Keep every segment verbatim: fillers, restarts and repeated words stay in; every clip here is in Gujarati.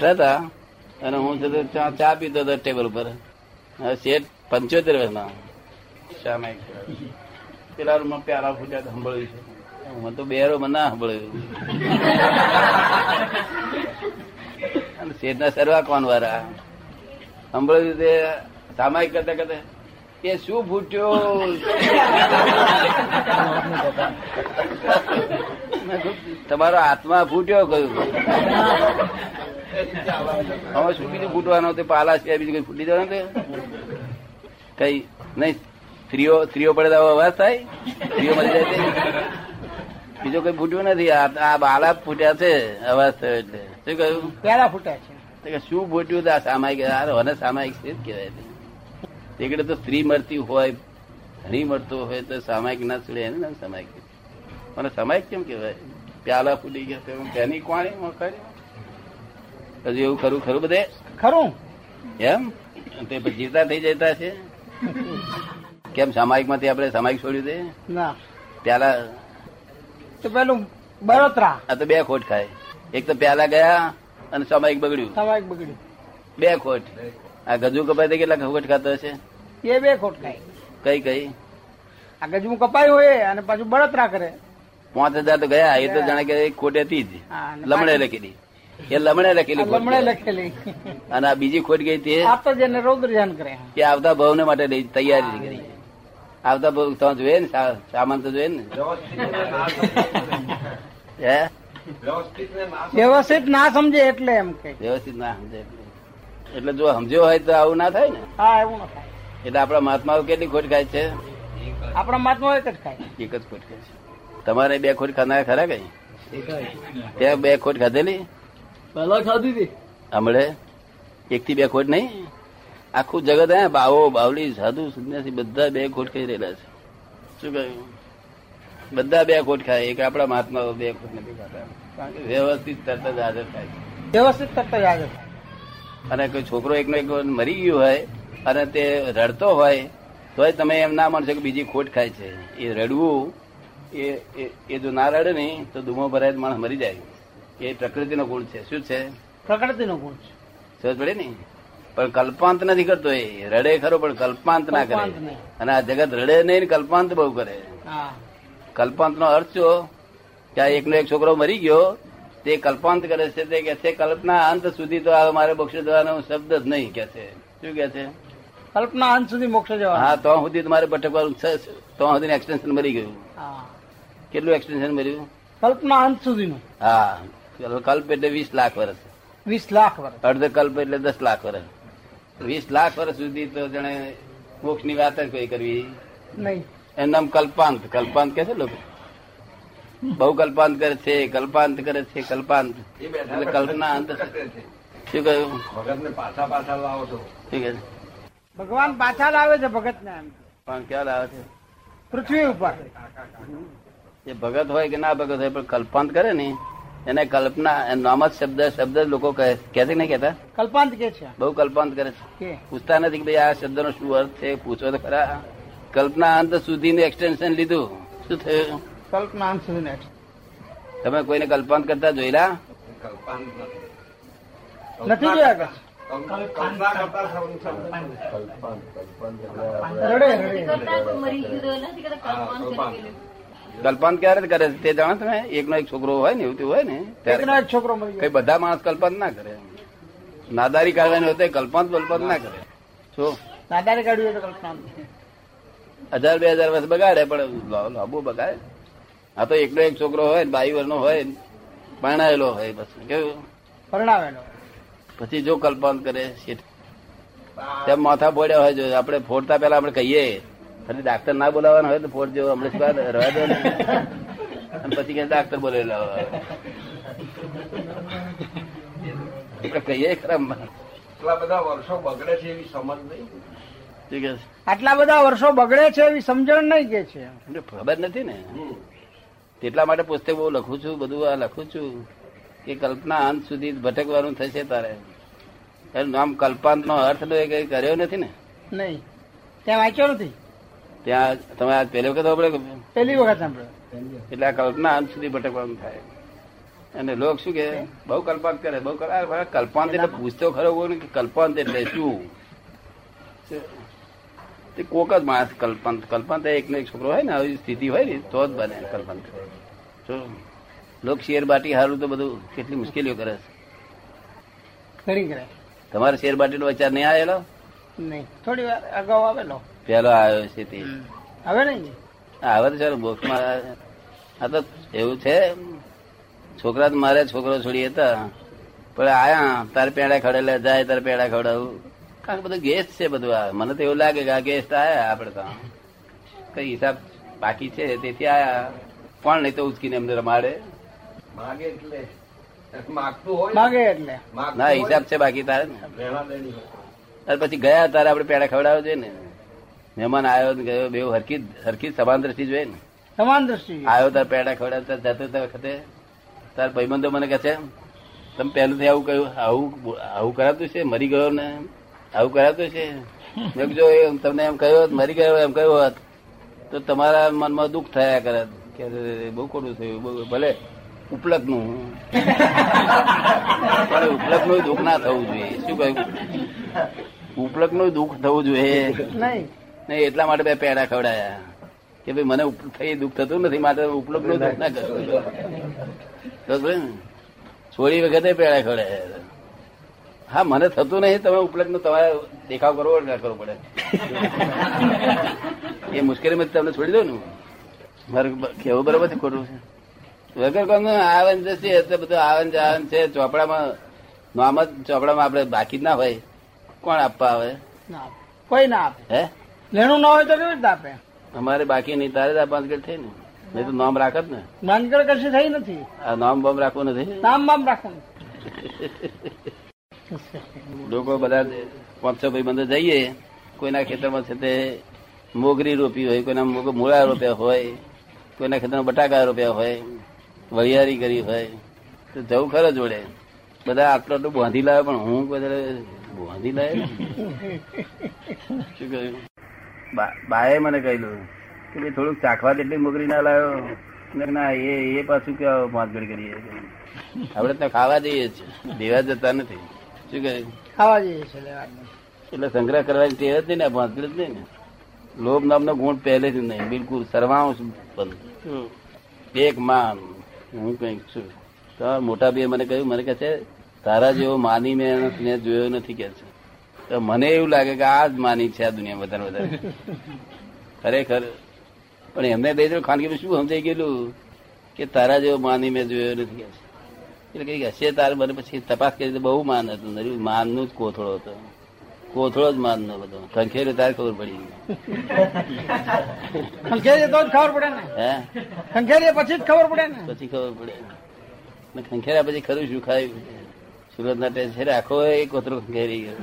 હતા અને હું જતો ત્યાં ચા પીતો હતો ટેબલ ઉપર. શેઠ પંચોતેર વર્ષના પેલા રૂમમાં પ્યારા ફૂટ્યા સાંભળ્યું છે. હું તો બે રૂમ ના સાંભળ્યું. શેઠ ના સર્વા કોણ વાળા સાંભળ્યું તે સામાયિક કરતા કરતા એ શું ફૂટ્યો. તમારો આત્મા ફૂટ્યો કયું. હવે શું બીજું ફૂટવાનો પાલા છે બીજું કઈ ફૂટી જવાનું કઈ નહી. સ્ત્રીઓ સ્ત્રીઓ પડે તો અવાજ થાય. સ્ત્રીઓ મળી જાય બીજો કઈ ફૂટ્યું નથી. આ બાલા ફૂટ્યા છે અવાજ થયો એટલે શું કહ્યું પેલા ફૂટ્યા છે શું ફૂટ્યું. આ સામાયિક સામાયિક છે જ કહેવાય. એકડે તો સ્ત્રી મરતી હોય ધણી મળતો હોય તો સામાયિક ના છોડે એને નામ સામાયિક. મને સામાયિક કેમ કેવાય. પ્યાલા ફૂટી ગયા તેની કોણી હજુ એવું ખરું ખરું બધે ખરું એમ તે જીવતા થઈ જતા છે કેમ. સામાયિક માંથી આપણે સામાયિક છોડ્યું તે ના પ્યાલા તો પેલું બરોતરા. આ તો બે ખોટ ખાય. એક તો પ્યાલા ગયા અને સામાયિક બગડ્યું. સામાયિક બગડ્યું બે ખોટ. આ ગજુ કપાય કેટલા ખોટ ખાતો હશે. એ બે ખોટ ખાય. કઈ કઈ આ ગજુ કપાય હોય અને પાછું બળતરા કરે. પાંચ હજાર તો ગયા. એ તો જાણે કે ખોટ હતી જ લમણે લખેલી. એ લમણે લખેલી લમણે લખેલી. અને આ બીજી ખોટ ગઈ તે આવતા જેને રૌદ્રજાન કરે એ આવતા ભાવ ને માટે તૈયારી કરી. આવતા ભાવ તો જોઈએ ને સામાન તો જોઈએ ને વ્યવસ્થિત ના સમજે એટલે એમ કે વ્યવસ્થિત ના સમજે એટલે એટલે જો સમજ્યો હોય તો આવું ના થાય ને. હા એવું ના થાય. એટલે આપડા મહાત્માઓ કેટલી ખોટ ખાય છે. આપડા મહાત્માઓ એક જ ખાય એક જ ખોટ ખાય છે. તમારે બે ખોટ ખાનાર ખરા કઈ ત્યાં બે ખોટ ખાધેલી પેલા ખાધી હતી હમણે એક થી બે ખોટ નહીં. આખું જગત હે બાવો બાવલી સાધુ સંન્યાસી બધા બે ખોટ ખાઈ રહેલા છે. શું કહ્યું બધા બે ખોટ ખાય. એક આપડા મહાત્માઓ બે ખોટ નથી ખાતા કારણ કે વ્યવસ્થિત તરત જ હાજર થાય છે. વ્યવસ્થિત તરત જ હાજર થાય. અને કોઈ છોકરો એકનો એક મરી ગયો હોય અને તે રડતો હોય તો તમે એમ ના માનશો કે બીજી ખોટ ખાય છે. એ રડવું એ એ જો ના રડે ને તો ધૂમો ભરાય માણસ મરી જાય. એ પ્રકૃતિનો ગુણ છે. શું છે પ્રકૃતિનો ગુણ છે. સમજ પડે ને. પણ કલ્પાંત નથી કરતો. એ રડે ખરો પણ કલ્પાંત ના કરે. અને આ જગત રડે નહીં કલ્પાંત બહુ કરે. કલ્પાંત નો અર્થ જો કે આ એકનો એક છોકરો મરી ગયો તે કલ્પાંત કરે છે. તે કે છે કલ્પના અંત સુધી તો હવે મારે મોક્ષ જવાનો શબ્દ જ નહીં કે છે. શું કે છે કલ્પના અંત સુધી મોક્ષ જવા. હા તો સુધી તમારે ભટકવાનું છે. તો સુધી એક્સટેન્શન મરી ગયું. કેટલું એક્સટેન્શન મળ્યું કલ્પના અંત સુધીનું. હા કલ્પ એટલે વીસ લાખ વર્ષ. વીસ લાખ વર્ષ અર્ધ કલ્પ એટલે દસ લાખ વર્ષ. વીસ લાખ વર્ષ સુધી તો જાણે મોક્ષ ની વાત જ કોઈ કરવી નહીં. એનું નામ કલ્પાંત. કલ્પાંત કે છે લોકો બહુ કલ્પાંત કરે છે. કલ્પાંત કરે છે કલ્પાંત એટલે કલ્પના અંત. શું કહ્યું ભગતને પાછા પાછા લાવો છો. શું કહે ભગવાન પાછા લાવે છે ભગતને. ભગવાન ક્યાં લાવે છે પૃથ્વી ઉપર. એ ભગત હોય કે ના ભગત હોય પણ કલ્પાંત કરે ને એને કલ્પના નામ જ શબ્દ શબ્દ લોકો કહે કે નહીં કેતા કલ્પાંત કે છે. બહુ કલ્પાંત કરે છે. પૂછતા નથી કે ભાઈ આ શબ્દનો શું અર્થ છે. પૂછો તો ખરા. કલ્પના અંત સુધીનું એક્સટેન્શન લીધું. શું થયું કલ્પના અંત સુધી. તમે કોઈને કલ્પાંત કરતા જોયેલા નથી જોયા. કલ્પાંત ક્યારે કરે તે જાણો તમે. એકનો એક છોકરો હોય ને એવું તેવું હોય ને ત્યારે એક છોકરો કઈ બધા માણસ કલ્પાંત ના કરે. નાદારી કાઢવાની હોય તો કલ્પાંત કલ્પાંત ના કરે. શું નાદારી કાઢવી હોય તો કલ્પાંત હજાર બે હજાર વર્ષ બગાડે પણ લાંબુ બગાડે. આ તો એકનો એક છોકરો હોય બાઈ વર્ષનો હોય પરણાયેલો હોય બસ કેવું પરણાવેલો પછી જો કલ્પાંત કરે તેમ માથા ફોડ્યા હોય. જો આપણે ફોડતા પેલા આપણે કહીએ પછી ડાક્ટર ના બોલાવવાનો હોય તો ફોડજો હમણાં રહેવા દો ને પછી કે ડાક્ટર બોલાવેલા હોય કહીએ ખરા. આટલા બધા વર્ષો બગડે છે એવી સમજ નહીં. આટલા બધા વર્ષો બગડે છે એવી સમજણ નહીં કે છે. ખબર નથી ને એટલા માટે પુસ્તકો લખું છું બધું આ લખું છું કે કલ્પના અંત સુધી ભટકવાનું થશે તારે. એનું નામ કલ્પાંત નો અર્થ કઈ કર્યો નથી ને નહીં. ત્યાં વાંચ્યો નથી ત્યાં તમે આજ પહેલી વખત સાંભળ્યો. પહેલી વખત સાંભળ્યો એટલે આ કલ્પના અંત સુધી ભટકવાનું થાય. અને લોક શું કે બહુ કલ્પાંત કરે. બહુ કલ્પાંત એટલે પૂછતો ખરો હોય ને, કલ્પાંત એટલે શું? કોક જ માણસ કલ્પાંત કલ્પાંત એકનો એક છોકરો હોય ને, આવી સ્થિતિ હોય ને તો જ બને કલ્પાંત. જો લોક શેરબાટી હારું તો બધું કેટલી મુશ્કેલીઓ કરે છે. તમારે શેરબાટી નો વિચાર નહીં આવેલો? નહીં, થોડી વાર અગાઉ આવેલો. પેલો આવ્યો છે તે હવે નહીં આવે તો ચાલો બોક્સમાં. આ તો એવું છે, છોકરા તો મારે છોકરો છોડી હતા પણ આયા તારે પેડા ખવડાવે જાય, તારે પેડા ખવડાવું. કારણ કે બધું ગેસ છે બધું. આ મને તો એવું લાગે કે આ ગેસ આયા આપડે તો કઈ હિસાબ બાકી છે તેથી આયા. કોણ નહીં તો ઉચકીને એમને રમાડે. માગે એટલે માગતું હોય, માગે એટલે ના હિસાબ છે બાકી તારે ને. ત્યાર પછી ગયા તારે આપડે પેડા ખવડાવો જોઈએ ને. મહેમાન આવ્યો ને ગયો બે હરકી હરકી સમાન દ્રષ્ટિ જોઈએ ને. સમાન દ્રષ્ટિ આવ્યો તારે પેડા ખવડાવતા જતો તા વખતે તાર ભાઈબંધો મને કહે છે તમે પહેલુંથી આવું કહ્યું, આવું આવું કરાતું છે, મરી ગયો ને આવું કરાતું છે. જો તમને એમ કહ્યું મરી ગયો એમ કહ્યું હોત તો તમારા મનમાં દુઃખ થયા કરત કે બહુ ખોટું થયું. ભલે ઉપલકનું, પણ ઉપલકનું દુઃખ ના થવું જોઈએ. શું કહ્યું? ઉપલકનું દુઃખ થવું જોઈએ નહીં. એટલા માટે બે પેડા ખવડાયા કે ભાઈ મને કઈ દુઃખ થતું નથી માટે ઉપલકનું દુઃખ ના કરવું. છોડી વખતે પેડા ખડે. હા મને થતું નહીં, તમે ઉપલબ્ધ નો તમારે દેખાવ કરવો ના કરવો પડે. એ મુશ્કેલીમાં તમને છોડી દઉં ને મારે કેવું બરોબર છે ખોટું છે? વગર કોણ આવન જશે એટલે બધું આવન જાવન છે. ચોપડામાં નામ જ ચોપડામાં આપડે બાકી ના હોય, કોણ આપવા આવે? કોઈ ના આપે. હે લેણું ના હોય તો કેવી રીતે આપે? અમારે બાકી નહીં, તારે જ આપવાનું કે થઈ ને. નહીં તો નામ રાખત ને. નાનકડ કશી થઈ નથી. આ નામ બામ રાખવું નથી. નામ બામ રાખવું લોકો બધા પાંચસો ભાઈબંધો જઈએ, કોઈના ખેતરમાં છે તે મોગરી રોપી હોય, કોઈના મૂળા રોપ્યા હોય, કોઈના ખેતરમાં બટાકા રોપ્યા હોય, વરિયારી કરી હોય તો જવું ખરો જોડે. બધા આટલું આટલું બાંધી લાવે, પણ હું બધા બાંધી લાવે. શું કહ્યું? બાએ મને કહેલું થોડુંક ચાખવા જેટલી મોગરી ના લાવ્યો ના. એ પાછું ક્યાં માથગઢ કરીએ? આપડે ત્યાં ખાવા જઈએ છીએ, દેવા જતા નથી. શું કહે? ખાવા જઈએ છીએ એટલે સંગ્રહ કરવાની ટેવ જ નહીં ને, માથગઢ જ નહીં ને. લોભ નામનો ગુણ પહેલેથી નહીં, બિલકુલ સર્વાંશ બંધ. એક માન હું કઈક છું. તો મોટા બે મને કહ્યું, મને કહે છે તારા જેવો માની મેં સ્નેહ જોયો નથી કે છે. તો મને એવું લાગે કે આ જ માની છે આ દુનિયા વધારે વધારે ખરેખર. પણ એમને બે ખાનગી શું સમજાઈ ગયેલું કે તારા જેવો માની મેં જોયો નથી. એટલે કઈ હશે તારે મને પછી તપાસ કરી, બહુ માન હતું, માનનો જ કોથળો હતો, કોથળો જ માનનો બધો. ખંખેર તારે ખબર પડી ગઈ. ખબર પડે ને? હે ખંખેર પછી જ ખબર પડે ને? પછી ખબર પડે. ખંખેર્યા પછી ખરું શું ખાયું? સુરત ના ટેસ્ટ છે આખો એ કોથળો ખંખેરી ગયો.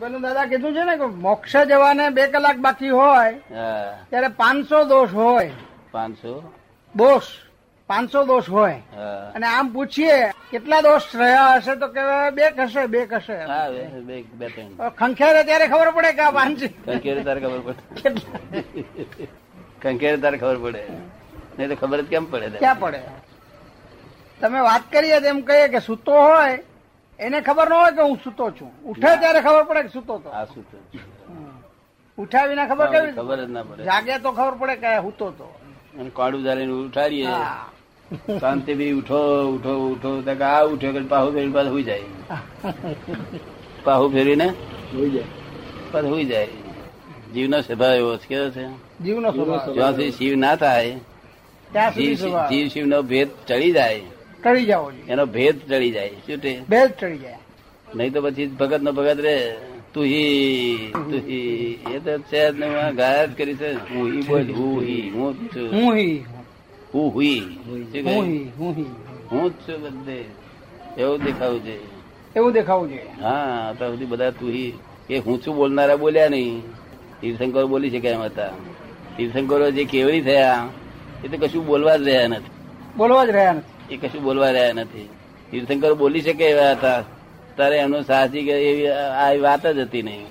પેલું દાદા કીધું છે ને કે મોક્ષ જવાને બે કલાક બાકી હોય ત્યારે પાંચસો દોષ હોય. પાંચસો દોષ પાંચસો દોષ હોય. અને આમ પૂછીએ કેટલા દોષ રહ્યા હશે તો કહેવાય બે કશે બે કશે. ખંખેરે ત્યારે ખબર પડે કે આ પાંચસો. ખંખેરે તારે ખબર પડે? ખંખેરે તારે ખબર પડે નહીં તો ખબર જ કેમ પડે? ક્યાં પડે? તમે વાત કરીએ તેમ કહીએ કે સૂતો હોય એને ખબર ન હોય કે હું સૂતો છું. ઉઠે ત્યારે ખબર પડે કે સૂતો તો. ઉઠાવી ના ખબર કેવી? ખબર જ ના પડે. જાગે તો ખબર પડે કે સૂતો તો. કાળું ઝાલીને ઉઠાડીએ શાંતિ બી ઉઠો ઉઠો ઉઠો આ ઉઠ્યો કે પાહુ ફેરવી પાછું હોઈ જાય. પાહુ ફેરવીને હોઈ જાય પાછું હોઈ જાય. જીવનો સ્વભાવ એવો કેવો છે? જીવનો સ્વભાવ જ્યાં સુધી શિવ ના થાય ત્યાં સુધી જીવ શિવ નો ભેદ ચડી જાય. ટળી જાવો એનો ભેદ ચડી જાય. શું ભેદ ચડી જાય? નહીં તો પછી ભગત નો ભગત રે તુહી તુહી એ તો છે જ ને. ગાય જ કરી છે હું બોલ હું હી હું છું હું હુઈ હું જ છું બધે એવું દેખાવું છે. એવું દેખાવું છે. હા તો બધી બધા તુહી એ હું છું બોલનારા બોલ્યા નહીં. તીર્થંકરો બોલી શકે એમ હતા. તીર્થંકરો જે કેવડી થયા એ તો કશું બોલવા જ રહ્યા નથી. બોલવા જ રહ્યા નથી. એ કશું બોલવા રહ્યા નથી. તીર્થંકર બોલી શકે એવા હતા ત્યારે એમનો સાહસિક એવી આ વાત જ હતી નહીં.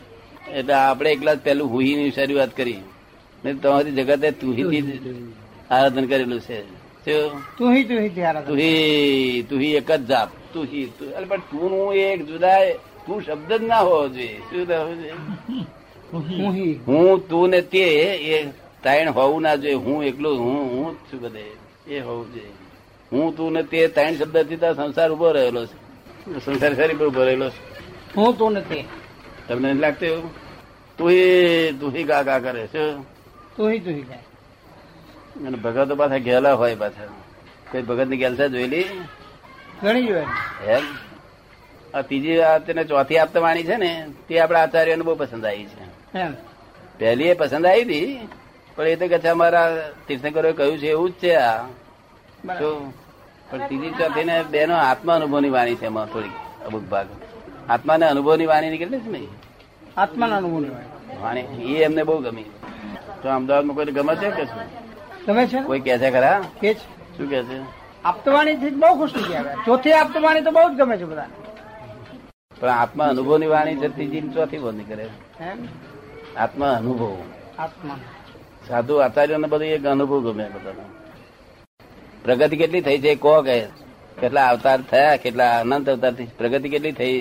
એટલે આપણે એકલા જ પેલું હુહીની શરૂઆત કરી. તમારી જગતે તુહીથી આરાધન કરેલું છે. તુહી તુહી ત્યારે તુહી તુહી એક જ જાપ તુહી. પણ તું નું એક જુદા તું શબ્દ જ ના હોવો જોઈએ. શું હું તું ને તે એ તાયણ હોવું ના જોઈએ. હું એકલું હું હું જ છું બધે એ હોવું જોઈએ. હું તું ને તે તાયણ શબ્દ થી સંસાર ઉભો રહેલો છે. સંસાર સારી પર ઉભો રહેલો છે. હું તું ને તે તમને નથી લાગતું એવું? તુહી તુહી ગા ગા કરે છે. તુહી તુહી ગા અને ભગતો પાછા ગયેલા હોય. પાછા કોઈ ભગત ની ગેલસા જોયેલી ઘણી જોયેલી. આ ત્રીજી તેને ચોથી આપતા વાણી છે ને તે આપડા આચાર્યને બહુ પસંદ આવી છે. પહેલી એ પસંદ આવી હતી પણ એ તો કચ્છા અમારા તીર્થંકરો કહ્યું છે એવું જ છે આ. પણ ત્રીજી ચોથી ને બે નો આત્મા અનુભવ ની વાણી છે. એમાં થોડીક અમુક ભાગ આત્માને અનુભવ ની વાણી નીકળે છે ને. આત્માના અનુભવ ની વાણી એ એમને બહુ ગમી. તો અમદાવાદમાં કોઈને ગમે છે કે શું? તમે છે કોઈ કે છે ખરા? કે શું કે છે? આપતવાણી થી બહુ ખુશ થઈ ગયા. ચોથી આપતવાણી તો બહુ જ ગમે છે બધા. પણ આત્મા અનુભવ ની વાણી છે ત્રીજી ચોથી બંધ કરે. આત્મા અનુભવ આત્મા સાધુ આચાર્યોને બધું એક અનુભવ ગમે બધાને. પ્રગતિ કેટલી થઈ છે કો કહે? કેટલા અવતાર થયા? કેટલા અનંત અવતાર થી પ્રગતિ કેટલી થઈ?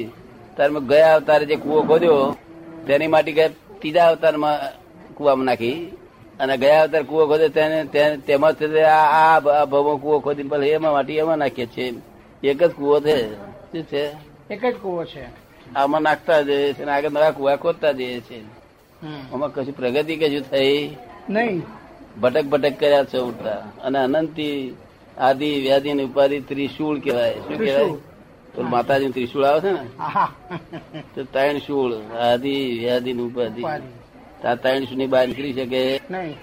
ત્યારે ગયા અવતારે જે કુવો ખોદ્યો તેની માટે ગયા ત્રીજા અવતારમાં કુવામાં નાખી. અને ગયા અવતાર કુવો ખોદે તેને તેમાં આ ભવમાં કુવો ખોદી ભલે એમાં માટી એમાં નાખીએ છીએ. એક જ કુવો છે. શું છે? એક જ કુવો છે. આમાં નાખતા જઈએ છે આગળ નવા કુવા ખોદતા જઈએ છીએ. આમાં કશું પ્રગતિ કશું થઈ નહીં. ભટક ભટક કર્યા છે ઉડતા. અને અનંતી આદિ વ્યાધિ ને ઉપાધિ ત્રિશુળ કહેવાય. શું કહેવાય? માતાજી ત્રિશુળ આવે છે ને તો ત્રણ શૂળ આદિ વ્યાધિ ને ઉપાધિ ત્રણ શૂળ ની બહાર નીકળી શકે નહીં.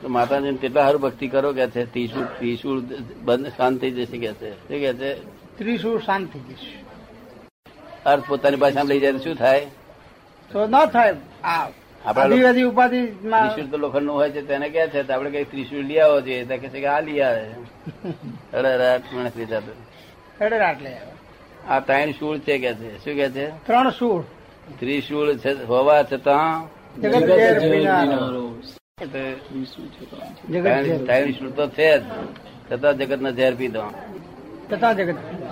તો માતાજી કેટલા સારું ભક્તિ કરો કે છે ત્રિશુળ ત્રિશુળ બંધ શાંત થઈ જશે કે છે. શું કે છે? ત્રિશુળ શાંત થઈ જશે. અર્થ પોતાની પાસે લઈ જાય શું થાય? તો ન થાય. આપણા ઉપાધિ ત્રિશુળ તો લોખંડ નું હોય છે તેને કે છે આપડે કઈ ત્રિશુળ લઈ આવો જોઈએ કે છે કે આ લઈ આવે અડેરાટ માણસ લીધા તો અડેરાટ લઈ આવે. આ ત્રણ શૂળ છે કે છે. શું કે છે? ત્રણ શૂળ ત્રિશુળ હોવા છતાં જગત ના ઝેર પીધો.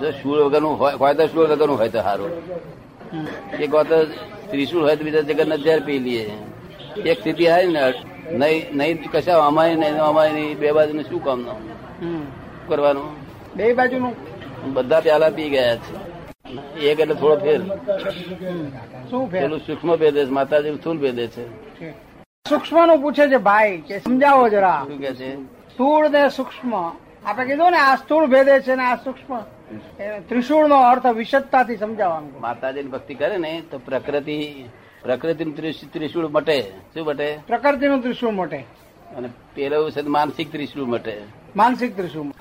જો શૂળ વગર નું હોય તો શૂળ વગર નું હોય તો સારું. એક વાત ત્રિશુળ હોય તો બીજા જગત ના ઝેર પી લઈએ. એક સ્થિતિ હારી ને નહીં કશા અમારી નહીં અમારી નહીં. બે બાજુ નું શું કામ નું કરવાનું? બે બાજુ નું બધા પ્યાલા પી ગયા છે. એક એટલે થોડો ફેર પેલું સૂક્ષ્મ ભેદે છે. માતાજી સ્થુલ ભેદે છે. સૂક્ષ્મ નું પૂછે છે ભાઈ કે સમજાવો જરા. શું કે છે? સ્થુલ ને સૂક્ષ્મ આપડે કીધું ને આ સ્થુલ ભેદે છે ને આ સૂક્ષ્મ. ત્રિશુળ નો અર્થ વિશદતાથી સમજાવવાનો. માતાજીની ભક્તિ કરે ને તો પ્રકૃતિ પ્રકૃતિનું ત્રિશુળ મટે. શું મટે? પ્રકૃતિનું ત્રિશુળ મટે. અને પેલું છે માનસિક ત્રિશુળ મટે. માનસિક ત્રિશુળ